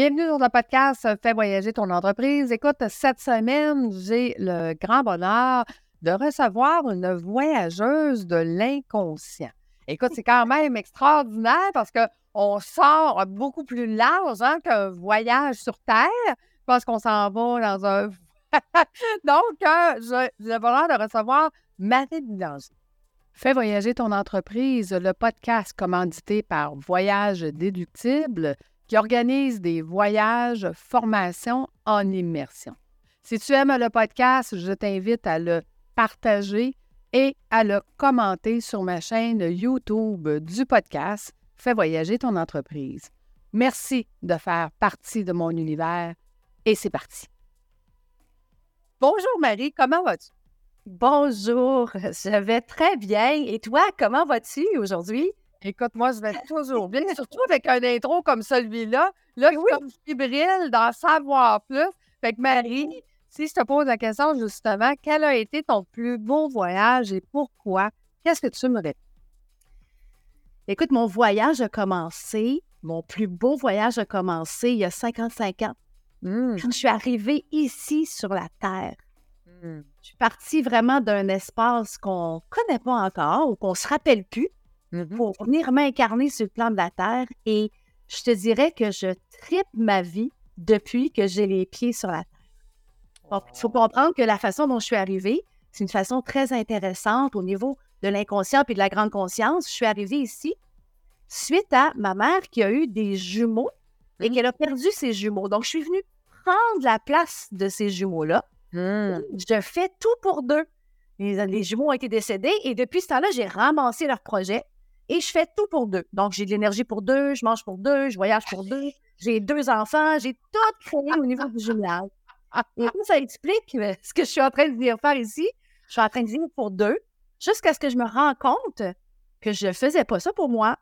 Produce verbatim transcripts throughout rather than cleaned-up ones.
Bienvenue dans le podcast « Fais voyager ton entreprise ». Écoute, cette semaine, j'ai le grand bonheur de recevoir une voyageuse de l'inconscient. Écoute, c'est quand même extraordinaire parce qu'on sort beaucoup plus large hein, qu'un voyage sur Terre parce qu'on s'en va dans un... Donc, euh, j'ai le bonheur de recevoir Marie Boulanger. Fais voyager ton entreprise, le podcast commandité par Voyage Déductible qui organise des voyages, formations en immersion. Si tu aimes le podcast, je t'invite à le partager et à le commenter sur ma chaîne YouTube du podcast Fais voyager ton entreprise. Merci de faire partie de mon univers et c'est parti. Bonjour Marie, comment vas-tu? Bonjour, je vais très bien. Et toi, comment vas-tu aujourd'hui? Écoute, moi, je vais toujours bien, surtout avec un intro comme celui-là. Là, je suis comme fébrile d'en savoir plus. Fait que Marie, si je te pose la question justement, quel a été ton plus beau voyage et pourquoi? Qu'est-ce que tu me réponds? Écoute, mon voyage a commencé, mon plus beau voyage a commencé il y a cinquante-cinq ans. Mm. Quand je suis arrivée ici sur la Terre. Mm. Je suis partie vraiment d'un espace qu'on ne connaît pas encore ou qu'on ne se rappelle plus mm-hmm. pour venir m'incarner sur le plan de la Terre. Et je te dirais que je tripe ma vie depuis que j'ai les pieds sur la Terre. Donc, il faut comprendre que la façon dont je suis arrivée, c'est une façon très intéressante au niveau de l'inconscient et de la grande conscience. Je suis arrivée ici suite à ma mère qui a eu des jumeaux et mm-hmm. qu'elle a perdu ses jumeaux. Donc, je suis venue prendre la place de ces jumeaux-là. Mmh. Je fais tout pour deux. Les, les jumeaux ont été décédés et depuis ce temps-là, j'ai ramassé leur projet et je fais tout pour deux. Donc, j'ai de l'énergie pour deux, je mange pour deux, je voyage pour deux, j'ai deux enfants, j'ai tout créé au niveau du jumelage. Et ça explique ce que je suis en train de venir faire ici. Je suis en train de vivre pour deux jusqu'à ce que je me rende compte que je ne faisais pas ça pour moi.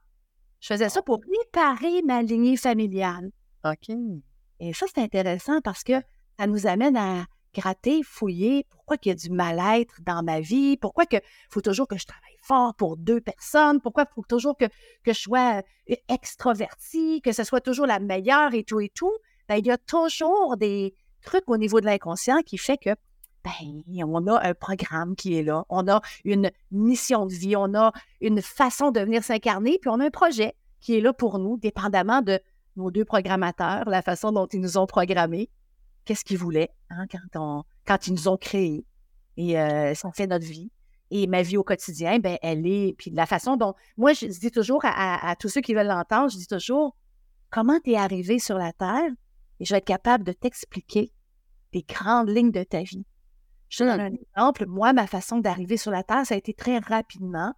Je faisais ça pour réparer ma lignée familiale. OK. Et ça, c'est intéressant parce que ça nous amène à gratter, fouiller, pourquoi qu'il y a du mal-être dans ma vie, pourquoi il faut toujours que je travaille fort pour deux personnes, pourquoi il faut toujours que, que je sois extravertie, que ce soit toujours la meilleure et tout et tout. Ben, il y a toujours des trucs au niveau de l'inconscient qui fait que ben, on a un programme qui est là, on a une mission de vie, on a une façon de venir s'incarner, puis on a un projet qui est là pour nous, dépendamment de nos deux programmateurs, la façon dont ils nous ont programmés. Qu'est-ce qu'ils voulaient hein, quand, on, quand ils nous ont créés. Et euh, ça fait notre vie. Et ma vie au quotidien, ben elle est... Puis la façon dont... Moi, je dis toujours à, à, à tous ceux qui veulent l'entendre, je dis toujours, comment tu es arrivé sur la Terre? Et je vais être capable de t'expliquer les grandes lignes de ta vie. Je te donne un exemple. Moi, ma façon d'arriver sur la Terre, ça a été très rapidement.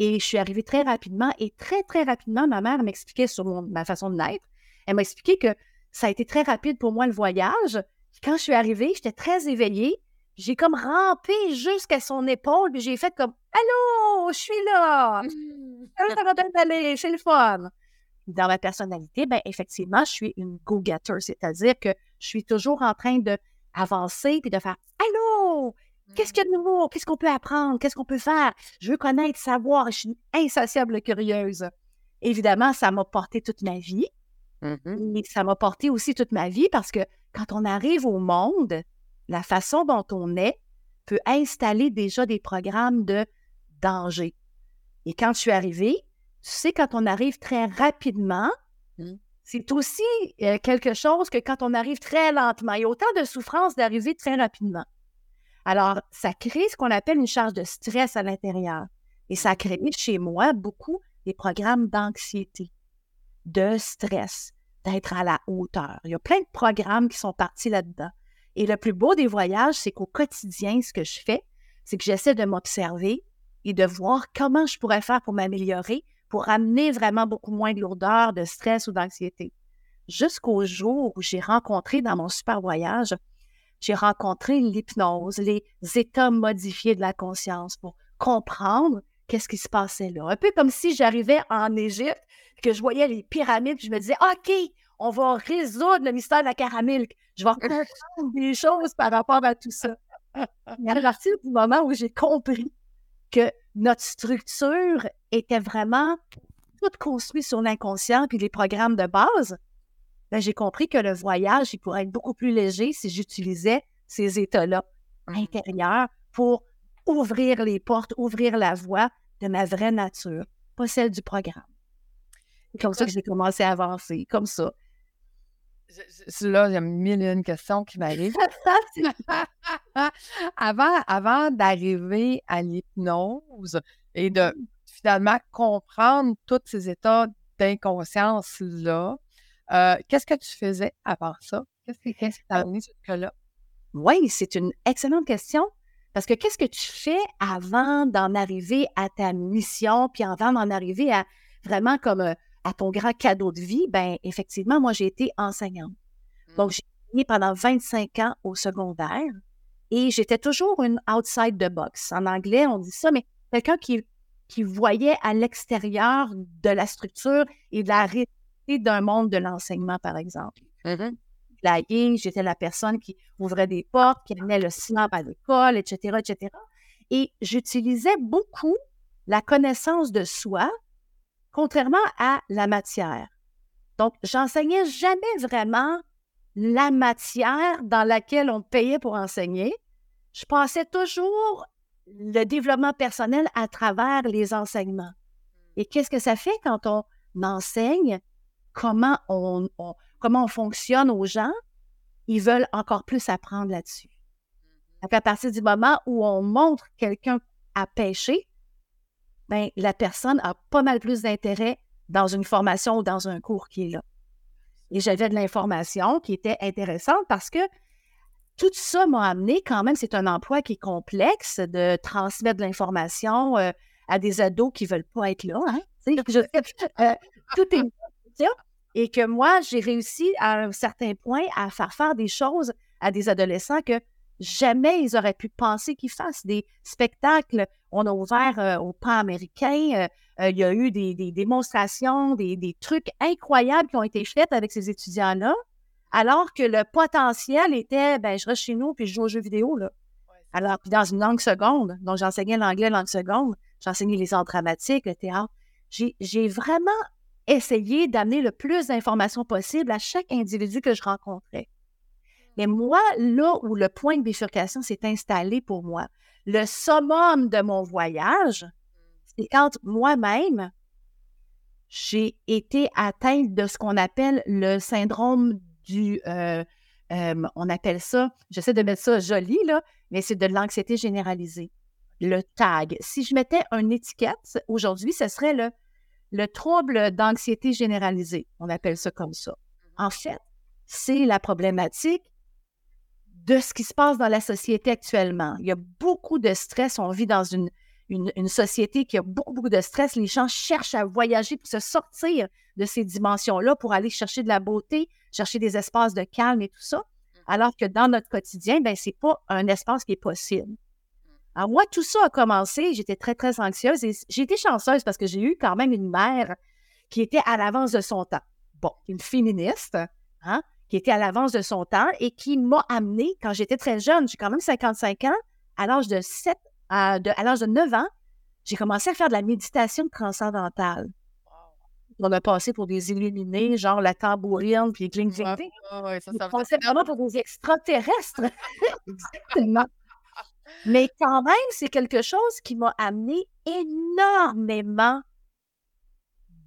Et je suis arrivée très rapidement. Et très, très rapidement, ma mère m'expliquait sur mon, ma façon de naître. Elle m'a expliqué que ça a été très rapide pour moi, le voyage. Quand je suis arrivée, j'étais très éveillée. J'ai comme rampé jusqu'à son épaule, puis j'ai fait comme « Allô, je suis là! Ça va bien aller, c'est le fun! » Dans ma personnalité, bien, effectivement, je suis une go-getter, c'est-à-dire que je suis toujours en train d'avancer puis de faire « Allô, qu'est-ce qu'il y a de nouveau? Qu'est-ce qu'on peut apprendre? Qu'est-ce qu'on peut faire? Je veux connaître, savoir. Je suis une insatiable curieuse. » Évidemment, ça m'a porté toute ma vie. Mm-hmm. Et ça m'a porté aussi toute ma vie parce que quand on arrive au monde, la façon dont on est peut installer déjà des programmes de danger. Et quand je suis arrivée, tu sais, quand on arrive très rapidement, mm-hmm. c'est aussi euh, quelque chose que quand on arrive très lentement. Il y a autant de souffrance d'arriver très rapidement. Alors, ça crée ce qu'on appelle une charge de stress à l'intérieur. Et ça a créé chez moi beaucoup des programmes d'anxiété, de stress, d'être à la hauteur. Il y a plein de programmes qui sont partis là-dedans. Et le plus beau des voyages, c'est qu'au quotidien, ce que je fais, c'est que j'essaie de m'observer et de voir comment je pourrais faire pour m'améliorer, pour amener vraiment beaucoup moins de lourdeur, de stress ou d'anxiété. Jusqu'au jour où j'ai rencontré, dans mon super voyage, j'ai rencontré l'hypnose, les états modifiés de la conscience pour comprendre qu'est-ce qui se passait là. Un peu comme si j'arrivais en Égypte, que je voyais les pyramides, puis je me disais, OK, on va résoudre le mystère de la caramilk. Je vais comprendre des choses par rapport à tout ça. Mais à partir du moment où j'ai compris que notre structure était vraiment toute construite sur l'inconscient, puis les programmes de base, ben, j'ai compris que le voyage, il pourrait être beaucoup plus léger si j'utilisais ces états-là intérieurs pour ouvrir les portes, ouvrir la voie de ma vraie nature, pas celle du programme. C'est comme ça que j'ai commencé à avancer, comme ça. Je, je, là, il y a mille et une questions qui m'arrivent. avant, avant d'arriver à l'hypnose et de finalement comprendre tous ces états d'inconscience-là, euh, qu'est-ce que tu faisais avant ça? Qu'est-ce que tu as amené jusque-là? Oui, c'est une excellente question. Parce que qu'est-ce que tu fais avant d'en arriver à ta mission, puis avant d'en arriver à vraiment comme à ton grand cadeau de vie? Bien, effectivement, moi, j'ai été enseignante. Mmh. Donc, j'ai enseigné pendant vingt-cinq ans au secondaire et j'étais toujours une outside the box. En anglais, on dit ça, mais quelqu'un qui, qui voyait à l'extérieur de la structure et de la réalité d'un monde de l'enseignement, par exemple. Mmh. La yin, j'étais la personne qui ouvrait des portes, qui amenait le syllabe à l'école, et cetera, et cetera. Et j'utilisais beaucoup la connaissance de soi, contrairement à la matière. Donc, j'enseignais jamais vraiment la matière dans laquelle on me payait pour enseigner. Je passais toujours le développement personnel à travers les enseignements. Et qu'est-ce que ça fait quand on enseigne? Comment on, on, comment on fonctionne aux gens, ils veulent encore plus apprendre là-dessus. Donc, à partir du moment où on montre quelqu'un à pêcher, ben, la personne a pas mal plus d'intérêt dans une formation ou dans un cours qui est là. Et j'avais de l'information qui était intéressante parce que tout ça m'a amené quand même, c'est un emploi qui est complexe de transmettre de l'information euh, à des ados qui ne veulent pas être là. Hein? Je, euh, tout est... Et que moi, j'ai réussi à un certain point à faire faire des choses à des adolescents que jamais ils auraient pu penser qu'ils fassent. Des spectacles, on a ouvert euh, au Pan Américain, euh, euh, il y a eu des, des démonstrations, des, des trucs incroyables qui ont été faits avec ces étudiants-là, alors que le potentiel était, ben je reste chez nous puis je joue aux jeux vidéo. Là. Ouais. Alors, puis dans une langue seconde, donc j'enseignais l'anglais langue seconde, j'enseignais les arts dramatiques, le théâtre. J'ai, j'ai vraiment... essayer d'amener le plus d'informations possible à chaque individu que je rencontrais. Mais moi, là où le point de bifurcation s'est installé pour moi, le summum de mon voyage, c'est quand moi-même, j'ai été atteinte de ce qu'on appelle le syndrome du... Euh, euh, on appelle ça, j'essaie de mettre ça joli, là, mais c'est de l'anxiété généralisée. Le tag. Si je mettais une étiquette, aujourd'hui, ce serait le Le trouble d'anxiété généralisée, on appelle ça comme ça. En fait, c'est la problématique de ce qui se passe dans la société actuellement. Il y a beaucoup de stress. On vit dans une, une, une société qui a beaucoup, beaucoup de stress. Les gens cherchent à voyager pour se sortir de ces dimensions-là, pour aller chercher de la beauté, chercher des espaces de calme et tout ça. Alors que dans notre quotidien, ben, c'est pas un espace qui est possible. Alors moi, tout ça a commencé, j'étais très, très anxieuse et j'ai été chanceuse parce que j'ai eu quand même une mère qui était à l'avance de son temps. Bon, une féministe, hein, qui était à l'avance de son temps et qui m'a amenée, quand j'étais très jeune, j'ai quand même cinquante-cinq ans, à l'âge de sept, à, de, à l'âge de neuf ans, j'ai commencé à faire de la méditation transcendantale. On a passé pour des illuminés, genre la tambourine, puis gling gling gling. Oh, oui, ça, ça, on pensait vraiment pour des extraterrestres. Exactement. Mais quand même, c'est quelque chose qui m'a amené énormément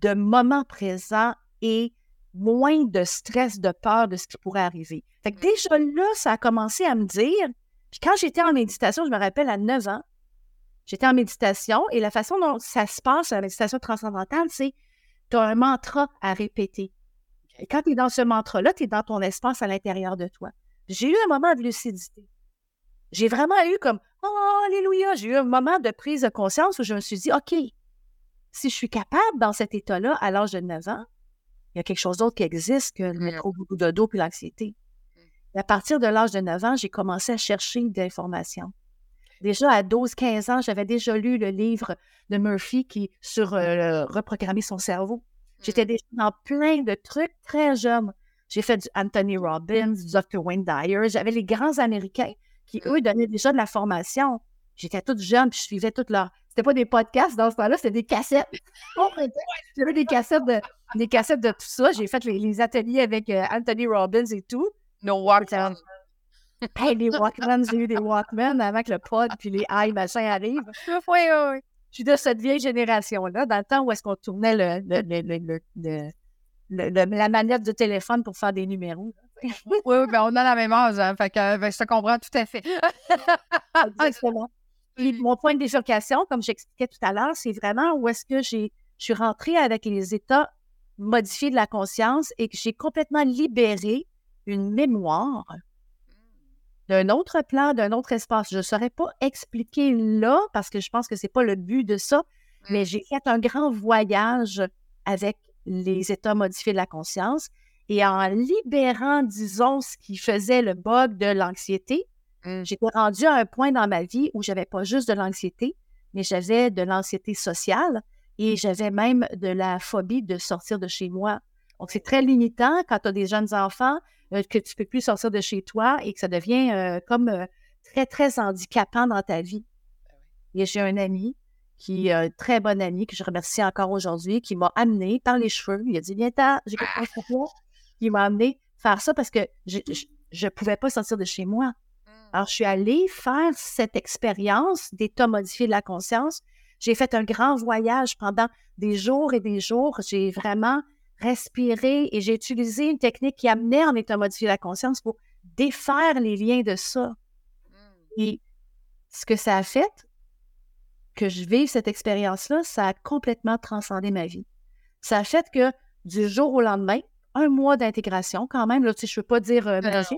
de moments présents et moins de stress, de peur de ce qui pourrait arriver. Fait que déjà là, ça a commencé à me dire, puis quand j'étais en méditation, je me rappelle à neuf ans, j'étais en méditation et la façon dont ça se passe, la méditation transcendantale, c'est tu as un mantra à répéter. Et quand tu es dans ce mantra-là, tu es dans ton espace à l'intérieur de toi. J'ai eu un moment de lucidité. J'ai vraiment eu comme « Oh, alléluia! » J'ai eu un moment de prise de conscience où je me suis dit « OK, si je suis capable dans cet état-là à l'âge de neuf ans, il y a quelque chose d'autre qui existe que le mettre au bout de dos puis l'anxiété. » Et à partir de l'âge de neuf ans, j'ai commencé à chercher de l'information. Déjà à douze à quinze ans, j'avais déjà lu le livre de Murphy qui sur euh, reprogrammer son cerveau. J'étais déjà dans plein de trucs très jeunes. J'ai fait du Anthony Robbins, du docteur Wayne Dyer. J'avais les grands Américains qui, eux, donnaient déjà de la formation. J'étais toute jeune, puis je suivais toutes leurs C'était pas des podcasts dans ce temps-là, c'était des cassettes. J'avais des cassettes de, des cassettes de tout ça. J'ai fait les, les ateliers avec euh, Anthony Robbins et tout. Nos Walkman. Hey, les Walkman, j'ai eu des Walkman avant que le pod puis les i machin arrivent. Oui, oui. Je suis de cette vieille génération-là, dans le temps où est-ce qu'on tournait le, le, le, le, le, le, le, la manette de téléphone pour faire des numéros. oui, oui, ben on a la même âge, hein, fait que ben, je te comprends tout à fait. Exactement. Et mon point de bifurcation, comme j'expliquais tout à l'heure, c'est vraiment où est-ce que j'ai, je suis rentrée avec les états modifiés de la conscience et que j'ai complètement libéré une mémoire d'un autre plan, d'un autre espace. Je ne saurais pas expliquer là, parce que je pense que ce n'est pas le but de ça, mais j'ai fait un grand voyage avec les états modifiés de la conscience et en libérant, disons, ce qui faisait le bug de l'anxiété, mm. j'étais rendue à un point dans ma vie où je n'avais pas juste de l'anxiété, mais j'avais de l'anxiété sociale et j'avais même de la phobie de sortir de chez moi. Donc, c'est très limitant quand tu as des jeunes enfants, que tu ne peux plus sortir de chez toi et que ça devient euh, comme euh, très, très handicapant dans ta vie. Et j'ai un ami, qui est un très bon ami, que je remercie encore aujourd'hui, qui m'a amené par les cheveux. Il a dit, viens tard, j'ai quelque chose pour toi. Il m'a amené faire ça parce que je ne pouvais pas sortir de chez moi. Alors, je suis allée faire cette expérience d'état modifié de la conscience. J'ai fait un grand voyage pendant des jours et des jours. J'ai vraiment respirer et j'ai utilisé une technique qui amenait en état modifié la conscience pour défaire les liens de ça. Et ce que ça a fait, que je vive cette expérience-là, ça a complètement transcendé ma vie. Ça a fait que du jour au lendemain, un mois d'intégration quand même, là, tu sais, je ne veux pas dire euh, magie,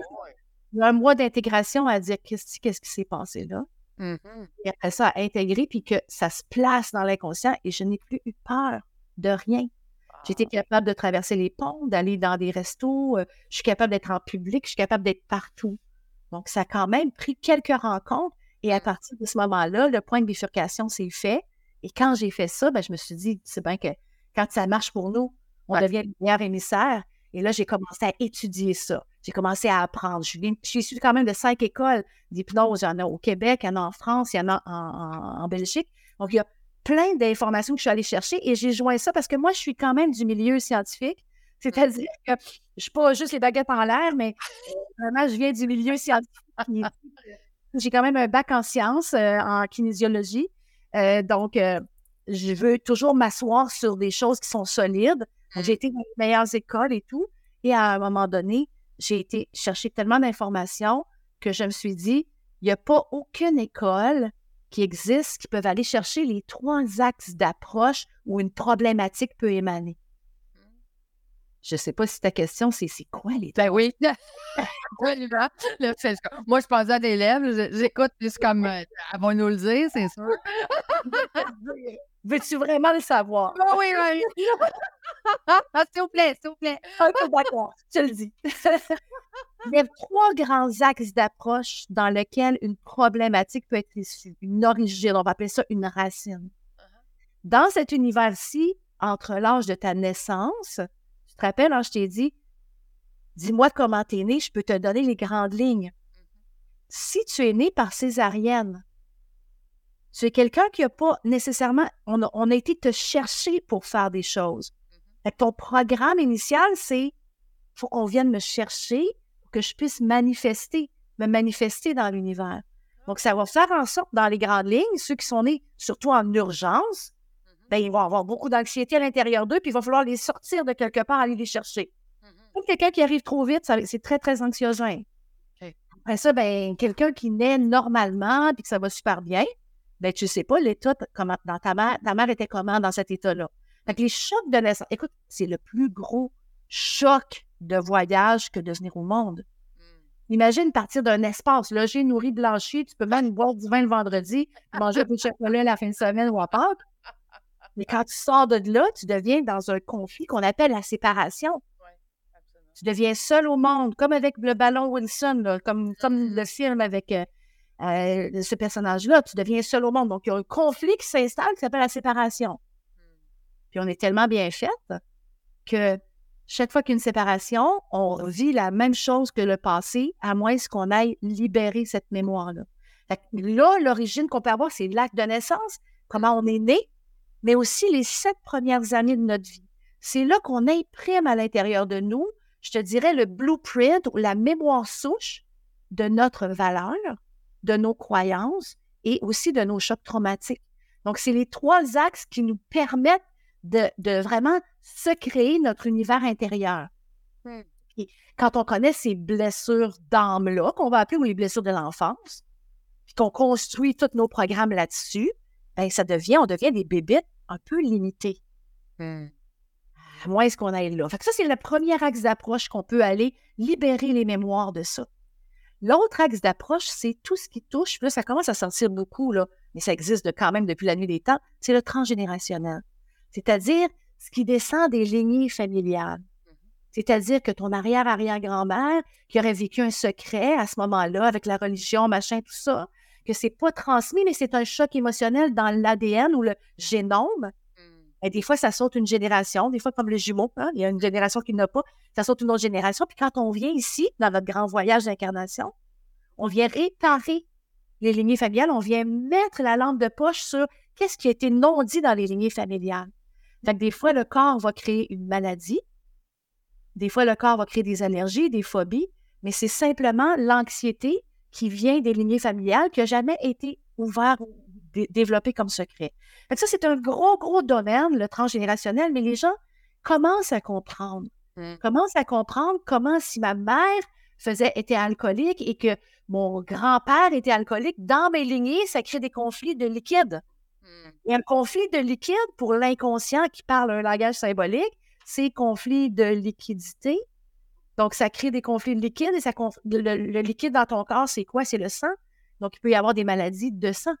un mois d'intégration à dire qu'est-ce, qu'est-ce qui s'est passé là. Mm-hmm. Et après ça, à intégrer puis que ça se place dans l'inconscient et je n'ai plus eu peur de rien. J'étais capable de traverser les ponts, d'aller dans des restos, euh, je suis capable d'être en public, je suis capable d'être partout. Donc, ça a quand même pris quelques rencontres et à partir de ce moment-là, le point de bifurcation s'est fait. Et quand j'ai fait ça, ben, je me suis dit, c'est bien que quand ça marche pour nous, on ouais. devient le meilleur émissaire. Et là, j'ai commencé à étudier ça. J'ai commencé à apprendre. Je suis issue quand même de cinq écoles d'hypnose. Il y en a au Québec, il y en a en France, il y en a en, en, en Belgique. Donc, il y a plein d'informations que je suis allée chercher et j'ai joint ça parce que moi, je suis quand même du milieu scientifique. C'est-à-dire que je suis pas juste les baguettes en l'air, mais vraiment, je viens du milieu scientifique. J'ai quand même un bac en sciences, euh, en kinésiologie. Euh, donc, euh, je veux toujours m'asseoir sur des choses qui sont solides. J'ai été dans les meilleures écoles et tout. Et à un moment donné, j'ai été chercher tellement d'informations que je me suis dit, il n'y a pas aucune école qui existent, qui peuvent aller chercher les trois axes d'approche où une problématique peut émaner. Je ne sais pas si ta question, c'est c'est quoi les trois? Ben oui. Moi, je pensais à des lèvres, j'écoute juste comme euh, elles vont nous le dire, c'est sûr. Veux-tu vraiment le savoir? Ben oui, oui. S'il vous plaît, s'il vous plaît. Okay, d'accord, je le dis. Il y a trois grands axes d'approche dans lesquels une problématique peut être issue, une origine, on va appeler ça une racine. Dans cet univers-ci, entre l'âge de ta naissance, tu te rappelles, hein, je t'ai dit, dis-moi comment tu es né, je peux te donner les grandes lignes. Si tu es né par césarienne, tu es quelqu'un qui n'a pas nécessairement, on a, on a été te chercher pour faire des choses. Fait que ton programme initial, c'est, il faut qu'on vienne me chercher, que je puisse manifester, me manifester dans l'univers. Donc, ça va faire en sorte, dans les grandes lignes, ceux qui sont nés, surtout en urgence, mm-hmm. bien, ils vont avoir beaucoup d'anxiété à l'intérieur d'eux, puis il va falloir les sortir de quelque part, aller les chercher. Mm-hmm. Donc, quelqu'un qui arrive trop vite, ça, c'est très, très anxiogène. Okay. Après ça, bien, quelqu'un qui naît normalement, puis que ça va super bien, bien, tu ne sais pas l'état, comment, dans ta mère, ta mère était comment dans cet état-là. Donc, les chocs de naissance, écoute, c'est le plus gros choc de voyage que de venir au monde. Mm. Imagine partir d'un espace logé, nourri, blanchi, tu peux même boire du vin le vendredi, manger un peu de chocolat la fin de semaine ou à Pâques. Mais quand tu sors de là, tu deviens dans un conflit qu'on appelle la séparation. Oui, absolument. Tu deviens seul au monde, comme avec le ballon Wilson, là, comme, comme le film avec euh, euh, ce personnage-là, tu deviens seul au monde. Donc, il y a un conflit qui s'installe qui s'appelle la séparation. Mm. Puis on est tellement bien faite que chaque fois qu'il y a une séparation, on vit la même chose que le passé, à moins qu'on aille libérer cette mémoire-là. Fait que là, l'origine qu'on peut avoir, c'est l'acte de naissance, comment on est né, mais aussi les sept premières années de notre vie. C'est là qu'on imprime à l'intérieur de nous, je te dirais, le blueprint ou la mémoire souche de notre valeur, de nos croyances et aussi de nos chocs traumatiques. Donc, c'est les trois axes qui nous permettent de, de vraiment se créer notre univers intérieur. Mm. Et quand on connaît ces blessures d'âme-là, qu'on va appeler ou les blessures de l'enfance, puis qu'on construit tous nos programmes là-dessus, bien, ça devient, on devient des bébites un peu limitées. Mm. À moins qu'on aille là. Fait que ça, c'est le premier axe d'approche qu'on peut aller libérer les mémoires de ça. L'autre axe d'approche, c'est tout ce qui touche, là, ça commence à sortir beaucoup, là, mais ça existe quand même depuis la nuit des temps, c'est le transgénérationnel. C'est-à-dire ce qui descend des lignées familiales. C'est-à-dire que ton arrière-arrière-grand-mère qui aurait vécu un secret à ce moment-là avec la religion, machin, tout ça, que c'est pas transmis, mais c'est un choc émotionnel dans l'A D N ou le génome. Et des fois, ça saute une génération, des fois comme le jumeau, hein, il y a une génération qui n'a pas, ça saute une autre génération. Puis quand on vient ici, dans notre grand voyage d'incarnation, on vient réparer les lignées familiales, on vient mettre la lampe de poche sur qu'est-ce qui a été non dit dans les lignées familiales. Fait que des fois, le corps va créer une maladie, des fois, le corps va créer des allergies, des phobies, mais c'est simplement l'anxiété qui vient des lignées familiales qui n'a jamais été ouverte ou dé- développée comme secret. Fait que ça, c'est un gros, gros domaine, le transgénérationnel, mais les gens commencent à comprendre. Mm. Commencent à comprendre comment si ma mère faisait, était alcoolique et que mon grand-père était alcoolique, dans mes lignées, ça crée des conflits de liquide. Mm. Et un conflit de liquide, pour l'inconscient qui parle un langage symbolique, c'est conflit de liquidité. Donc, ça crée des conflits de liquide et ça, le, le liquide dans ton corps, c'est quoi? C'est le sang. Donc, il peut y avoir des maladies de sang.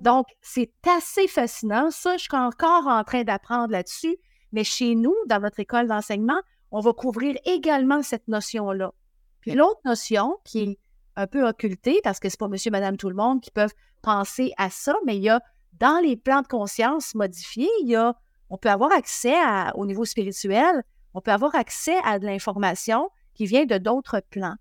Donc, c'est assez fascinant. Ça, je suis encore en train d'apprendre là-dessus. Mais chez nous, dans notre école d'enseignement, on va couvrir également cette notion-là. Puis l'autre notion qui est un peu occultée, parce que c'est pas monsieur, madame, tout le monde qui peuvent penser à ça, mais il y a, dans les plans de conscience modifiés, il y a, on peut avoir accès à, au niveau spirituel, on peut avoir accès à de l'information qui vient de d'autres plans.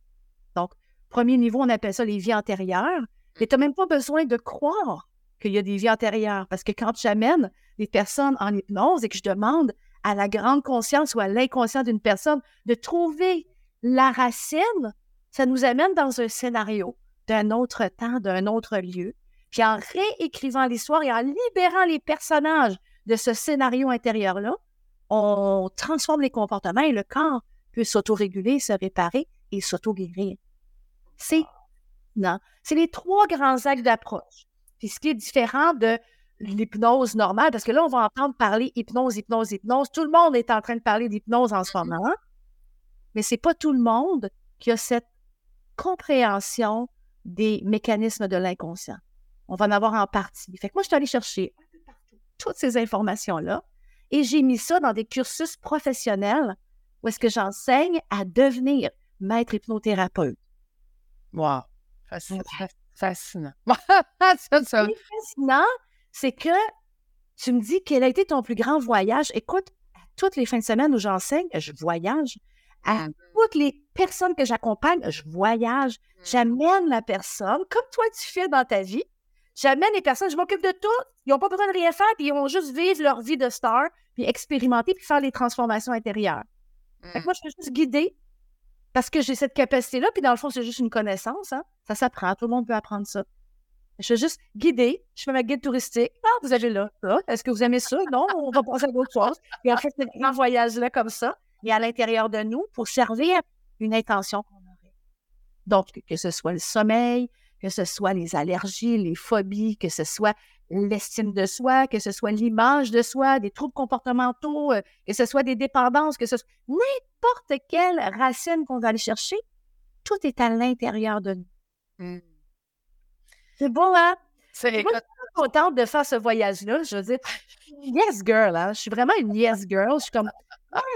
Donc, premier niveau, on appelle ça les vies antérieures, mais tu n'as même pas besoin de croire qu'il y a des vies antérieures, parce que quand j'amène des personnes en hypnose et que je demande à la grande conscience ou à l'inconscient d'une personne de trouver la racine, ça nous amène dans un scénario d'un autre temps, d'un autre lieu. Puis en réécrivant l'histoire et en libérant les personnages de ce scénario intérieur-là, on transforme les comportements et le corps peut s'autoréguler, se réparer et s'auto-guérir. C'est, non, c'est les trois grands axes d'approche. Puis ce qui est différent de l'hypnose normale, parce que là, on va entendre parler hypnose, hypnose, hypnose. Tout le monde est en train de parler d'hypnose en ce moment, hein? Mais c'est pas tout le monde qui a cette compréhension des mécanismes de l'inconscient. On va en avoir en partie. Fait que moi, je suis allée chercher toutes ces informations-là, et j'ai mis ça dans des cursus professionnels où est-ce que j'enseigne à devenir maître hypnothérapeute. Wow! Fascinant. Fascinant. C'est fascinant, c'est que tu me dis quel a été ton plus grand voyage. Écoute, à toutes les fins de semaine où j'enseigne, je voyage. À toutes les personnes que j'accompagne, je voyage. J'amène la personne, comme toi tu fais dans ta vie, j'amène les personnes, je m'occupe de tout. Ils n'ont pas besoin de rien faire, puis ils vont juste vivre leur vie de star, puis expérimenter, puis faire les transformations intérieures. Mmh. Fait que moi, je peux juste guider parce que j'ai cette capacité-là, puis dans le fond, c'est juste une connaissance. Hein. Ça s'apprend, tout le monde peut apprendre ça. Je peux juste guider, je fais ma guide touristique. Ah, vous avez là, ça. Est-ce que vous aimez ça? Non, on va passer à d'autres choses. Et en fait, c'est un voyage-là comme ça, et à l'intérieur de nous, pour servir une intention qu'on aurait. Donc, que ce soit le sommeil, que ce soit les allergies, les phobies, que ce soit l'estime de soi, que ce soit l'image de soi, des troubles comportementaux, que ce soit des dépendances, que ce soit n'importe quelle racine qu'on va aller chercher, tout est à l'intérieur de nous. Mm. C'est bon, hein? C'est moi, je suis contente de faire ce voyage-là. Je veux dire, yes girl, hein? Je suis vraiment une yes girl. Je suis comme,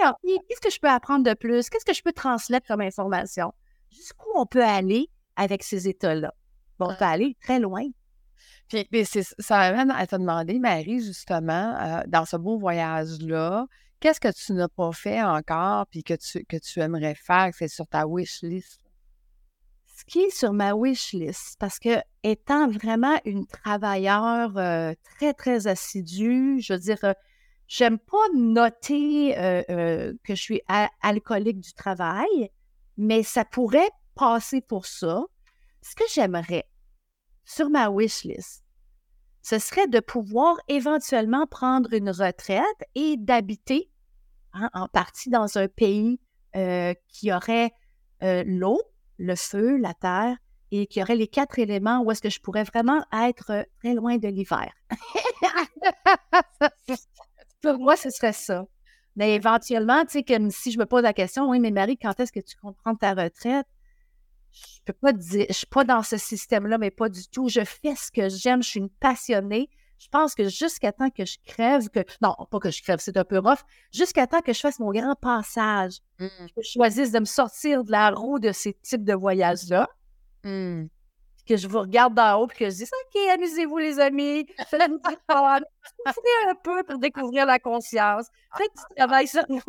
alors, qu'est-ce que je peux apprendre de plus? Qu'est-ce que je peux transmettre comme information? Jusqu'où on peut aller avec ces états-là? On peut aller très loin. Puis c'est, ça m'amène à te demander, Marie, justement, euh, dans ce beau voyage-là, qu'est-ce que tu n'as pas fait encore puis que tu, que tu aimerais faire, que c'est sur ta wish list? ce qui est sur ma wish list, parce que étant vraiment une travailleure euh, très, très assidue, je veux dire, euh, j'aime pas noter euh, euh, que je suis a- alcoolique du travail, mais ça pourrait passer pour ça. Ce que j'aimerais sur ma wish list, ce serait de pouvoir éventuellement prendre une retraite et d'habiter hein, en partie dans un pays euh, qui aurait euh, l'eau, le feu, la terre, et qui aurait les quatre éléments où est-ce que je pourrais vraiment être très loin de l'hiver. Pour moi, ce serait ça. Mais éventuellement, tu sais, que si je me pose la question, « Oui, mais Marie, quand est-ce que tu comptes prendre ta retraite? » Je peux pas dire, je suis pas dans ce système-là, mais pas du tout. Je fais ce que j'aime, je suis une passionnée. Je pense que jusqu'à temps que je crève, que non, pas que je crève, c'est un peu rough, jusqu'à temps que je fasse mon grand passage, mm. que je choisisse de me sortir de la roue de ces types de voyages-là, mm. que je vous regarde d'en haut et que je dise « OK, amusez-vous les amis, faites-vous un peu pour découvrir la conscience, faites du travail sur nous. »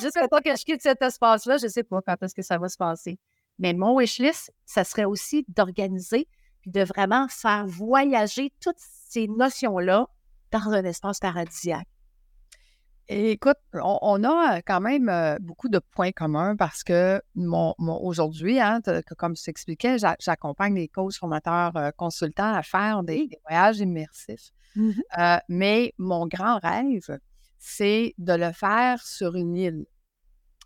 Jusqu'à temps que je quitte cet espace-là, je sais pas quand est-ce que ça va se passer. Mais mon wish list, ça serait aussi d'organiser puis de vraiment faire voyager toutes ces notions-là dans un espace paradisiaque. Écoute, on, on a quand même beaucoup de points communs parce que mon, mon, aujourd'hui, hein, comme je t'expliquais, j'a, j'accompagne des coachs, formateurs, euh, consultants à faire des, des voyages immersifs. Mm-hmm. Euh, mais mon grand rêve, c'est de le faire sur une île.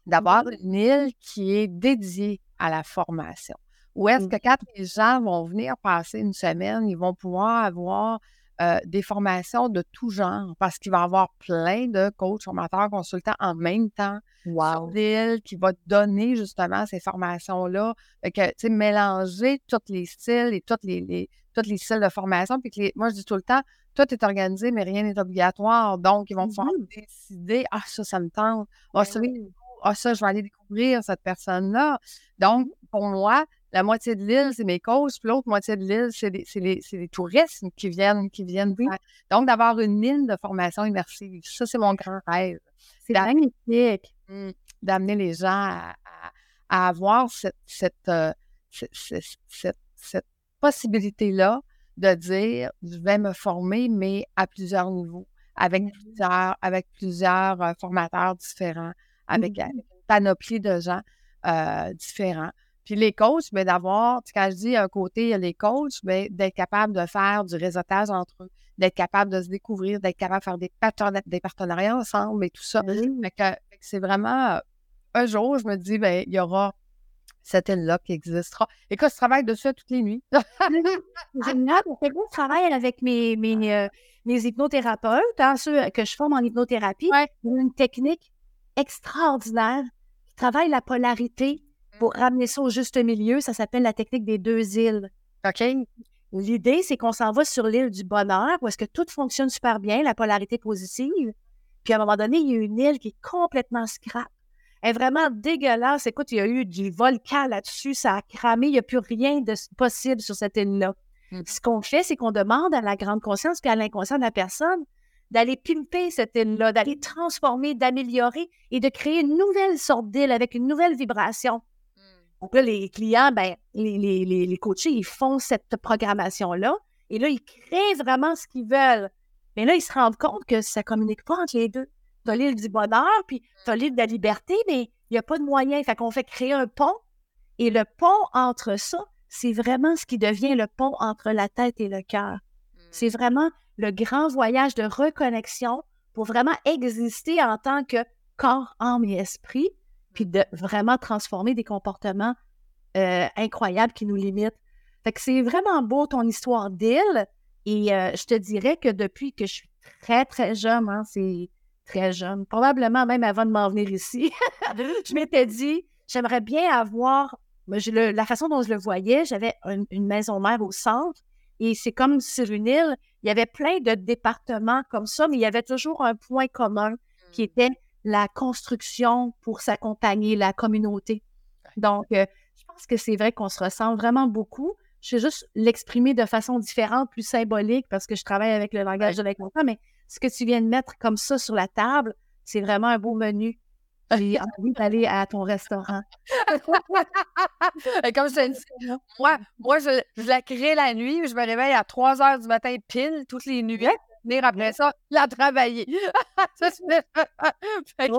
D'avoir une île qui est dédiée à la formation. Où est-ce que quand les gens vont venir passer une semaine, ils vont pouvoir avoir euh, des formations de tout genre parce qu'il va y avoir plein de coachs, formateurs, consultants en même temps wow. sur l'île qui va donner justement ces formations-là. Fait que, tu sais, mélanger tous les styles et tous les, les, tous les styles de formation. Puis que les, moi, je dis tout le temps, tout est organisé, mais rien n'est obligatoire. Donc, ils vont pouvoir mmh. décider, ah, ça, ça me tente. Ah, ça, oui. Ah, ça, je vais aller découvrir cette personne-là. Donc, pour moi, la moitié de l'île, c'est mes coachs, puis l'autre moitié de l'île, c'est les, c'est les, c'est les touristes qui viennent. qui viennent. Oui. Donc, d'avoir une île de formation immersive, ça, c'est mon grand rêve. C'est d'amener, magnifique. D'amener les gens à, à, à avoir cette, cette, euh, cette, cette, cette, cette possibilité-là de dire, je vais me former, mais à plusieurs niveaux, avec plusieurs, avec plusieurs euh, formateurs différents. Avec une panoplie de gens euh, différents. Puis les coachs, bien, d'avoir, quand je dis un côté, les coachs, bien, d'être capable de faire du réseautage entre eux, d'être capable de se découvrir, d'être capable de faire des, paterna- des partenariats ensemble et tout ça. Mm-hmm. Fait que, fait que c'est vraiment, un jour, je me dis, bien, il y aura cette île-là qui existera. Et que je travaille dessus toutes les nuits. Génial, c'est bon, je travaille avec mes, mes, euh, mes hypnothérapeutes, hein, ceux que je forme en hypnothérapie, ouais. une technique extraordinaire, qui travaille la polarité pour ramener ça au juste milieu. Ça s'appelle la technique des deux îles. OK. L'idée, c'est qu'on s'en va sur l'île du bonheur, où est-ce que tout fonctionne super bien, la polarité positive. Puis à un moment donné, il y a une île qui est complètement scrap. Elle est vraiment dégueulasse. Écoute, il y a eu du volcan là-dessus, ça a cramé, il n'y a plus rien de possible sur cette île-là. Mm. Ce qu'on fait, c'est qu'on demande à la grande conscience puis à l'inconscient de la personne d'aller pimper cette île-là, d'aller transformer, d'améliorer et de créer une nouvelle sorte d'île avec une nouvelle vibration. Mm. Donc là, les clients, ben, les, les, les, les coachés, ils font cette programmation-là et là, ils créent vraiment ce qu'ils veulent. Mais là, ils se rendent compte que ça ne communique pas entre les deux. Tu as l'île du bonheur, puis tu as l'île de la liberté, mais il n'y a pas de moyen. Fait qu'on fait créer un pont et le pont entre ça, c'est vraiment ce qui devient le pont entre la tête et le cœur. Mm. C'est vraiment le grand voyage de reconnexion pour vraiment exister en tant que corps, âme et esprit, puis de vraiment transformer des comportements euh, incroyables qui nous limitent. Fait que c'est vraiment beau ton histoire d'île et euh, je te dirais que depuis que je suis très, très jeune, hein, c'est très jeune, probablement même avant de m'en venir ici, je m'étais dit, j'aimerais bien avoir, le, la façon dont je le voyais, j'avais une, une maison mère au centre et c'est comme sur une île. Il y avait plein de départements comme ça, mais il y avait toujours un point commun qui était la construction pour s'accompagner, la communauté. Donc, euh, je pense que c'est vrai qu'on se ressemble vraiment beaucoup. Je sais juste l'exprimer de façon différente, plus symbolique, parce que je travaille avec le langage de l'inconscient, mais ce que tu viens de mettre comme ça sur la table, c'est vraiment un beau menu. j'ai envie d'aller à ton restaurant. Comme je te dis, moi, moi je, je la crée la nuit, je me réveille à trois heures du matin pile, toutes les nuits, venir après ça, la travailler. Ça, fait que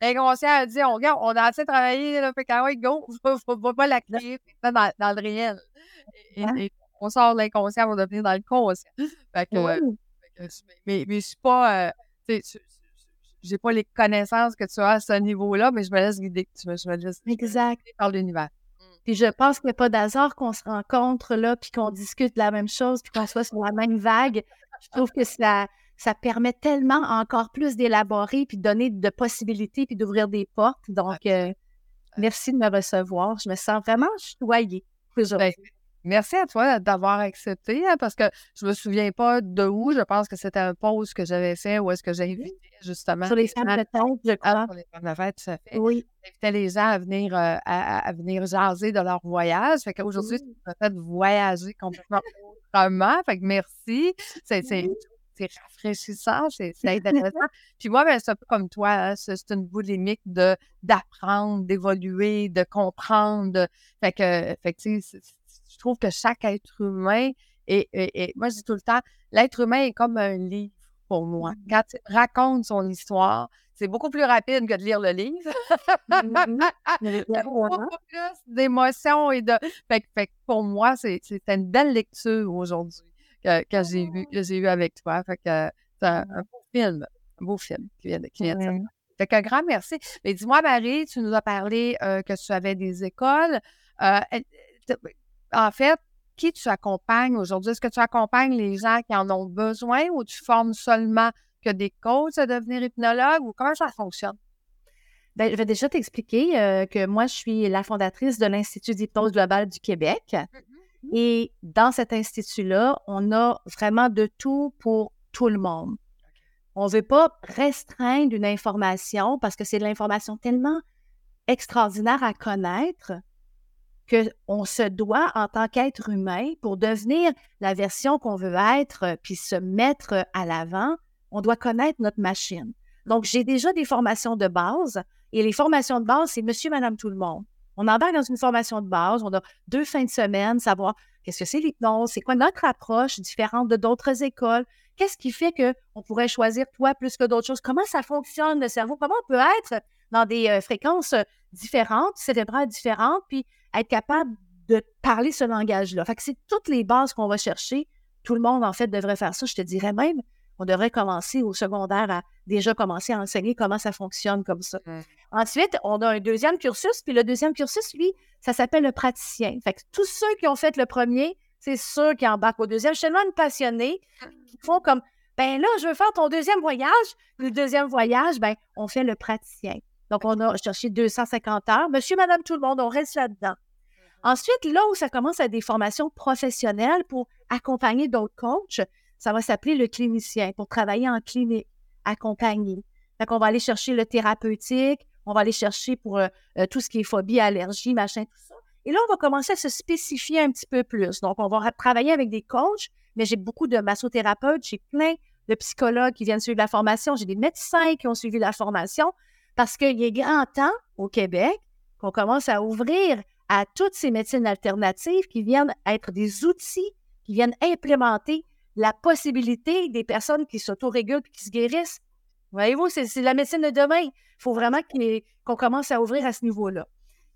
l'inconscient a dit, on, regarde, on a assez travaillé, là, fait que, ouais, go, faut pas la créer dans, dans le réel. Et, hein? Et on sort de l'inconscient pour devenir dans le conscient. Fait que, oui. euh, fait que, mais, mais je suis pas... Euh, j'ai pas les connaissances que tu as à ce niveau-là, mais je me laisse guider. Je me, je me laisse exact. Guider par l'univers. Mm. Puis je pense qu'il n'y a pas d'hasard qu'on se rencontre là, puis qu'on discute de la même chose, puis qu'on soit sur la même vague. Je trouve que ça, ça permet tellement encore plus d'élaborer, puis de donner de possibilités, puis d'ouvrir des portes. Donc, euh, merci de me recevoir. Je me sens vraiment choyée aujourd'hui. Ben, merci à toi d'avoir accepté, hein, parce que je me souviens pas de où. Je pense que c'était un post que j'avais fait où est-ce que j'ai invité justement... Sur les femmes de fête, je crois. Sur les femmes de fête, tout à fait. Oui. J'invitais les gens à venir, euh, à, à venir jaser de leur voyage. Fait qu'aujourd'hui, oui. Tu m'as fait voyager complètement autrement. Fait que merci. C'est, c'est, c'est rafraîchissant, c'est, c'est intéressant. Puis moi, ben, c'est un peu comme toi, hein, c'est, c'est une boulimique de, d'apprendre, d'évoluer, de comprendre. Fait que, fait que tu sais... Je trouve que chaque être humain est, est, est... Moi, je dis tout le temps, l'être humain est comme un livre pour moi. Quand tu racontes son histoire, c'est beaucoup plus rapide que de lire le livre. Il y a beaucoup plus d'émotions et de... Fait que, fait que pour moi, c'est, c'est une belle lecture aujourd'hui que, que j'ai eue eu avec toi. Fait que c'est un, un beau film, un beau film qui vient de, qui vient de ça. Fait qu'un grand merci. Mais dis-moi, Marie, tu nous as parlé euh, que tu avais des écoles. Euh, En fait, qui tu accompagnes aujourd'hui? Est-ce que tu accompagnes les gens qui en ont besoin ou tu formes seulement que des coachs à devenir hypnologues ou comment ça fonctionne? Bien, je vais déjà t'expliquer euh, que moi, je suis la fondatrice de l'Institut d'hypnose globale du Québec. Mm-hmm. Et dans cet institut-là, on a vraiment de tout pour tout le monde. On ne veut pas restreindre une information parce que c'est de l'information tellement extraordinaire à connaître qu'on se doit, en tant qu'être humain, pour devenir la version qu'on veut être puis se mettre à l'avant, on doit connaître notre machine. Donc, j'ai déjà des formations de base et les formations de base, c'est monsieur, madame, tout le monde. On embarque dans une formation de base, on a deux fins de semaine, savoir qu'est-ce que c'est l'hypnose, c'est quoi notre approche différente de d'autres écoles, qu'est-ce qui fait qu'on pourrait choisir toi plus que d'autres choses, comment ça fonctionne le cerveau, comment on peut être dans des euh, fréquences différentes, cérébrales différentes, puis être capable de parler ce langage-là. Fait que c'est toutes les bases qu'on va chercher. Tout le monde, en fait, devrait faire ça. Je te dirais même, on devrait commencer au secondaire à déjà commencer à enseigner comment ça fonctionne comme ça. Mmh. Ensuite, on a un deuxième cursus, puis le deuxième cursus, lui, ça s'appelle le praticien. Fait que tous ceux qui ont fait le premier, c'est ceux qui embarquent au deuxième. Je suis tellement une passionnée qui font comme, ben là, je veux faire ton deuxième voyage. Le deuxième voyage, ben on fait le praticien. Donc, on a cherché deux cent cinquante heures. Monsieur, madame, tout le monde, on reste là-dedans. Ensuite, là où ça commence à être des formations professionnelles pour accompagner d'autres coachs, ça va s'appeler le clinicien, pour travailler en clinique, accompagner. Fait qu'on va aller chercher le thérapeutique, on va aller chercher pour euh, tout ce qui est phobie, allergie, machin, tout ça. Et là, on va commencer à se spécifier un petit peu plus. Donc, on va travailler avec des coachs, mais j'ai beaucoup de massothérapeutes, j'ai plein de psychologues qui viennent suivre la formation, j'ai des médecins qui ont suivi la formation. Parce qu'il est grand temps, au Québec, qu'on commence à ouvrir à toutes ces médecines alternatives qui viennent être des outils, qui viennent implémenter la possibilité des personnes qui s'autorégulent et qui se guérissent. Voyez-vous, c'est, c'est la médecine de demain. Il faut vraiment qu'on commence à ouvrir à ce niveau-là.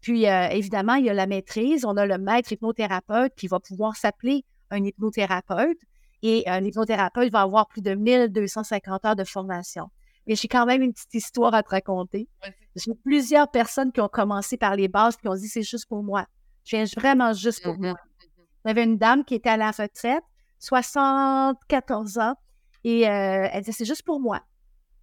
Puis, euh, évidemment, il y a la maîtrise. On a le maître hypnothérapeute qui va pouvoir s'appeler un hypnothérapeute. Et un hypnothérapeute va avoir plus de mille deux cent cinquante heures de formation. Mais j'ai quand même une petite histoire à te raconter. J'ai plusieurs personnes qui ont commencé par les bases et qui ont dit « c'est juste pour moi ». Je viens vraiment juste pour moi. J'avais une dame qui était à la retraite, soixante-quatorze ans, et euh, elle disait « c'est juste pour moi ».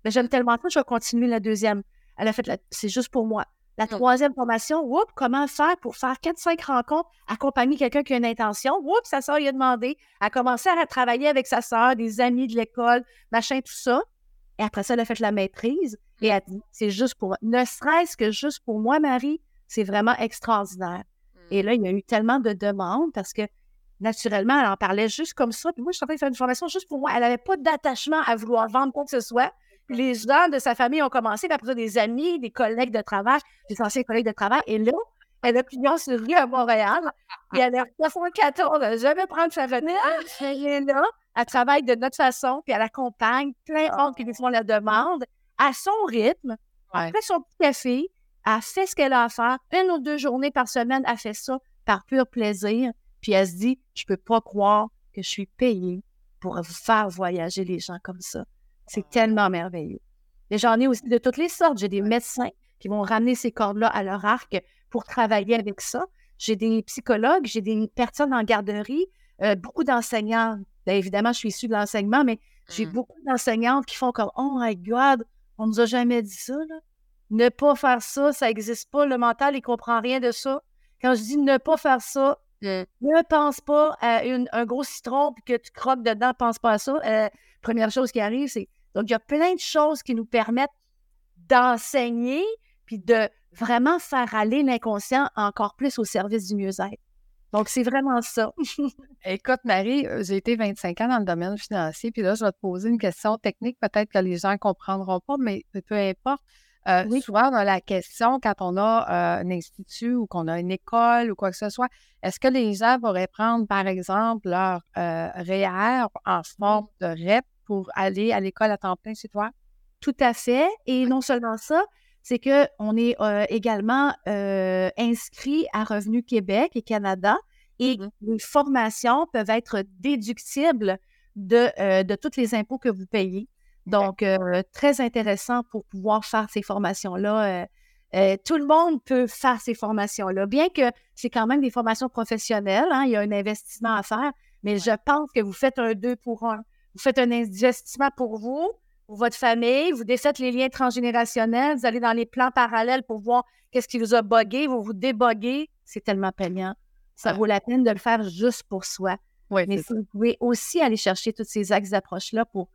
Mais j'aime tellement ça, je vais continuer la deuxième. Elle a fait la... « c'est juste pour moi ». La troisième formation, oups, comment faire pour faire quatre cinq rencontres, accompagner quelqu'un qui a une intention. Oups, sa sœur lui a demandé. Elle a commencé à travailler avec sa sœur, des amis de l'école, machin, tout ça. Et après ça, elle a fait la maîtrise et elle dit, c'est juste pour moi. Ne serait-ce que juste pour moi, Marie, c'est vraiment extraordinaire. Mm. Et là, il y a eu tellement de demandes parce que, naturellement, elle en parlait juste comme ça. Puis moi, je suis en train de faire une formation juste pour moi. Elle n'avait pas d'attachement à vouloir vendre quoi que ce soit. Puis les gens de sa famille ont commencé, puis après ça, des amis, des collègues de travail, des anciens collègues de travail. Et là, elle a pignon sur rue à Montréal. Et elle a soixante-quatorze, elle n'a jamais prendre sa retraite. Elle est là, elle travaille de notre façon, puis elle accompagne plein d'autres qui lui font la demande à son rythme. Après son petit café, elle fait ce qu'elle a à faire. Une ou deux journées par semaine, elle fait ça par pur plaisir. Puis elle se dit, je peux pas croire que je suis payée pour vous faire voyager les gens comme ça. C'est tellement merveilleux. Mais j'en ai aussi de toutes les sortes. J'ai des médecins qui vont ramener ces cordes-là à leur arc pour travailler avec ça. J'ai des psychologues, j'ai des personnes en garderie, euh, beaucoup d'enseignants. Bien, évidemment, je suis issue de l'enseignement, mais j'ai mmh. beaucoup d'enseignantes qui font comme « Oh my God, on nous a jamais dit ça. » là. Ne pas faire ça, ça n'existe pas. Le mental, il comprend rien de ça. Quand je dis « ne pas faire ça », Mmh. ne pense pas à une, un gros citron puis que tu croques dedans, pense pas à ça. Euh, première chose qui arrive, c'est... Donc, il y a plein de choses qui nous permettent d'enseigner puis de vraiment faire aller l'inconscient encore plus au service du mieux-être. Donc, c'est vraiment ça. Écoute, Marie, j'ai été vingt-cinq ans dans le domaine financier, puis là, je vais te poser une question technique, peut-être que les gens ne comprendront pas, mais peu importe. Euh, oui. Souvent, on a la question quand on a euh, un institut ou qu'on a une école ou quoi que ce soit, est-ce que les gens pourraient prendre, par exemple, leur euh, R E E R en forme de R E P pour aller à l'école à temps plein chez toi? Tout à fait. Et non seulement ça, c'est qu'on est euh, également euh, inscrit à Revenu Québec et Canada et mmh. les formations peuvent être déductibles de, euh, de tous les impôts que vous payez. Donc, euh, très intéressant pour pouvoir faire ces formations-là. Euh, euh, tout le monde peut faire ces formations-là, bien que c'est quand même des formations professionnelles. Hein, il y a un investissement à faire, mais ouais. je pense que vous faites un deux pour un. Vous faites un investissement pour vous, pour votre famille, vous défaites les liens transgénérationnels, vous allez dans les plans parallèles pour voir qu'est-ce qui vous a buggé, vous vous débuggez. C'est tellement payant. Ça ouais. vaut la peine de le faire juste pour soi. Ouais, mais si vous pouvez aussi aller chercher tous ces axes d'approche-là pour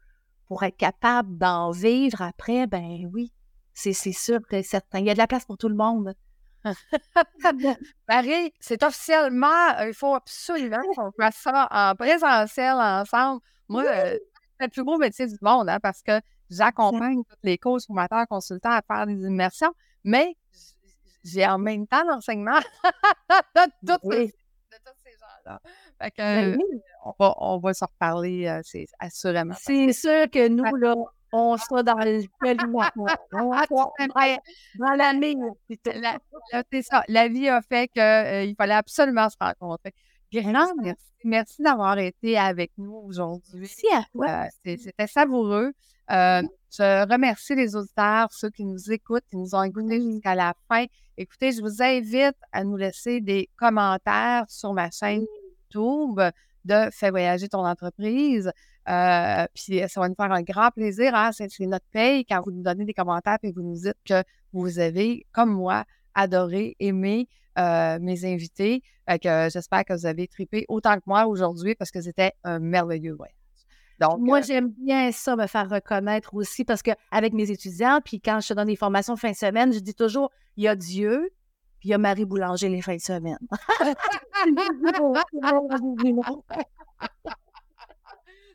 pour être capable d'en vivre après, ben oui, c'est, c'est sûr que c'est certain. Il y a de la place pour tout le monde. Marie, c'est officiellement, il faut absolument qu'on fasse ça en présentiel ensemble. Moi, oui. euh, c'est le plus gros métier du monde, hein, parce que j'accompagne toutes les coachs, formateurs, consultants à faire des immersions, mais j'ai en même temps l'enseignement de toutes oui. Là. Fait que, oui. on, va, on va s'en reparler, euh, c'est assurément. C'est sûr que nous, là, on sera dans le mois. Dans l'année. La, la, c'est ça. La vie a fait qu'il euh, fallait absolument se rencontrer. Non, merci. Merci d'avoir été avec nous aujourd'hui. Merci à toi. Euh, c'est, c'était savoureux. Euh, je remercie les auditeurs, ceux qui nous écoutent, qui nous ont écoutés jusqu'à la fin. Écoutez, je vous invite à nous laisser des commentaires sur ma chaîne YouTube de Fais Voyager Ton Entreprise. Euh, puis ça va nous faire un grand plaisir. Hein? C'est, c'est notre paye quand vous nous donnez des commentaires et vous nous dites que vous avez, comme moi, adoré, aimé euh, mes invités. Fait que, euh, j'espère que vous avez trippé autant que moi aujourd'hui parce que c'était un merveilleux voyage. Donc, moi, euh... j'aime bien ça, me faire reconnaître aussi, parce qu'avec mes étudiants, puis quand je donne des formations fin de semaine, je dis toujours, il y a Dieu, puis il y a Marie Boulanger les fins de semaine.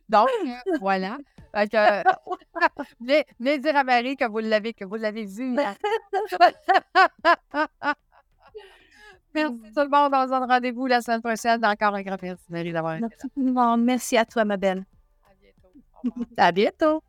Donc, euh, voilà. Donc, euh, venez, venez dire à Marie que vous l'avez, que vous l'avez vu. Merci tout le monde. On se donne rendez-vous la semaine prochaine. Encore un grand merci, Marie, d'avoir été là. Merci tout le monde. Merci à toi, ma belle. À bientôt.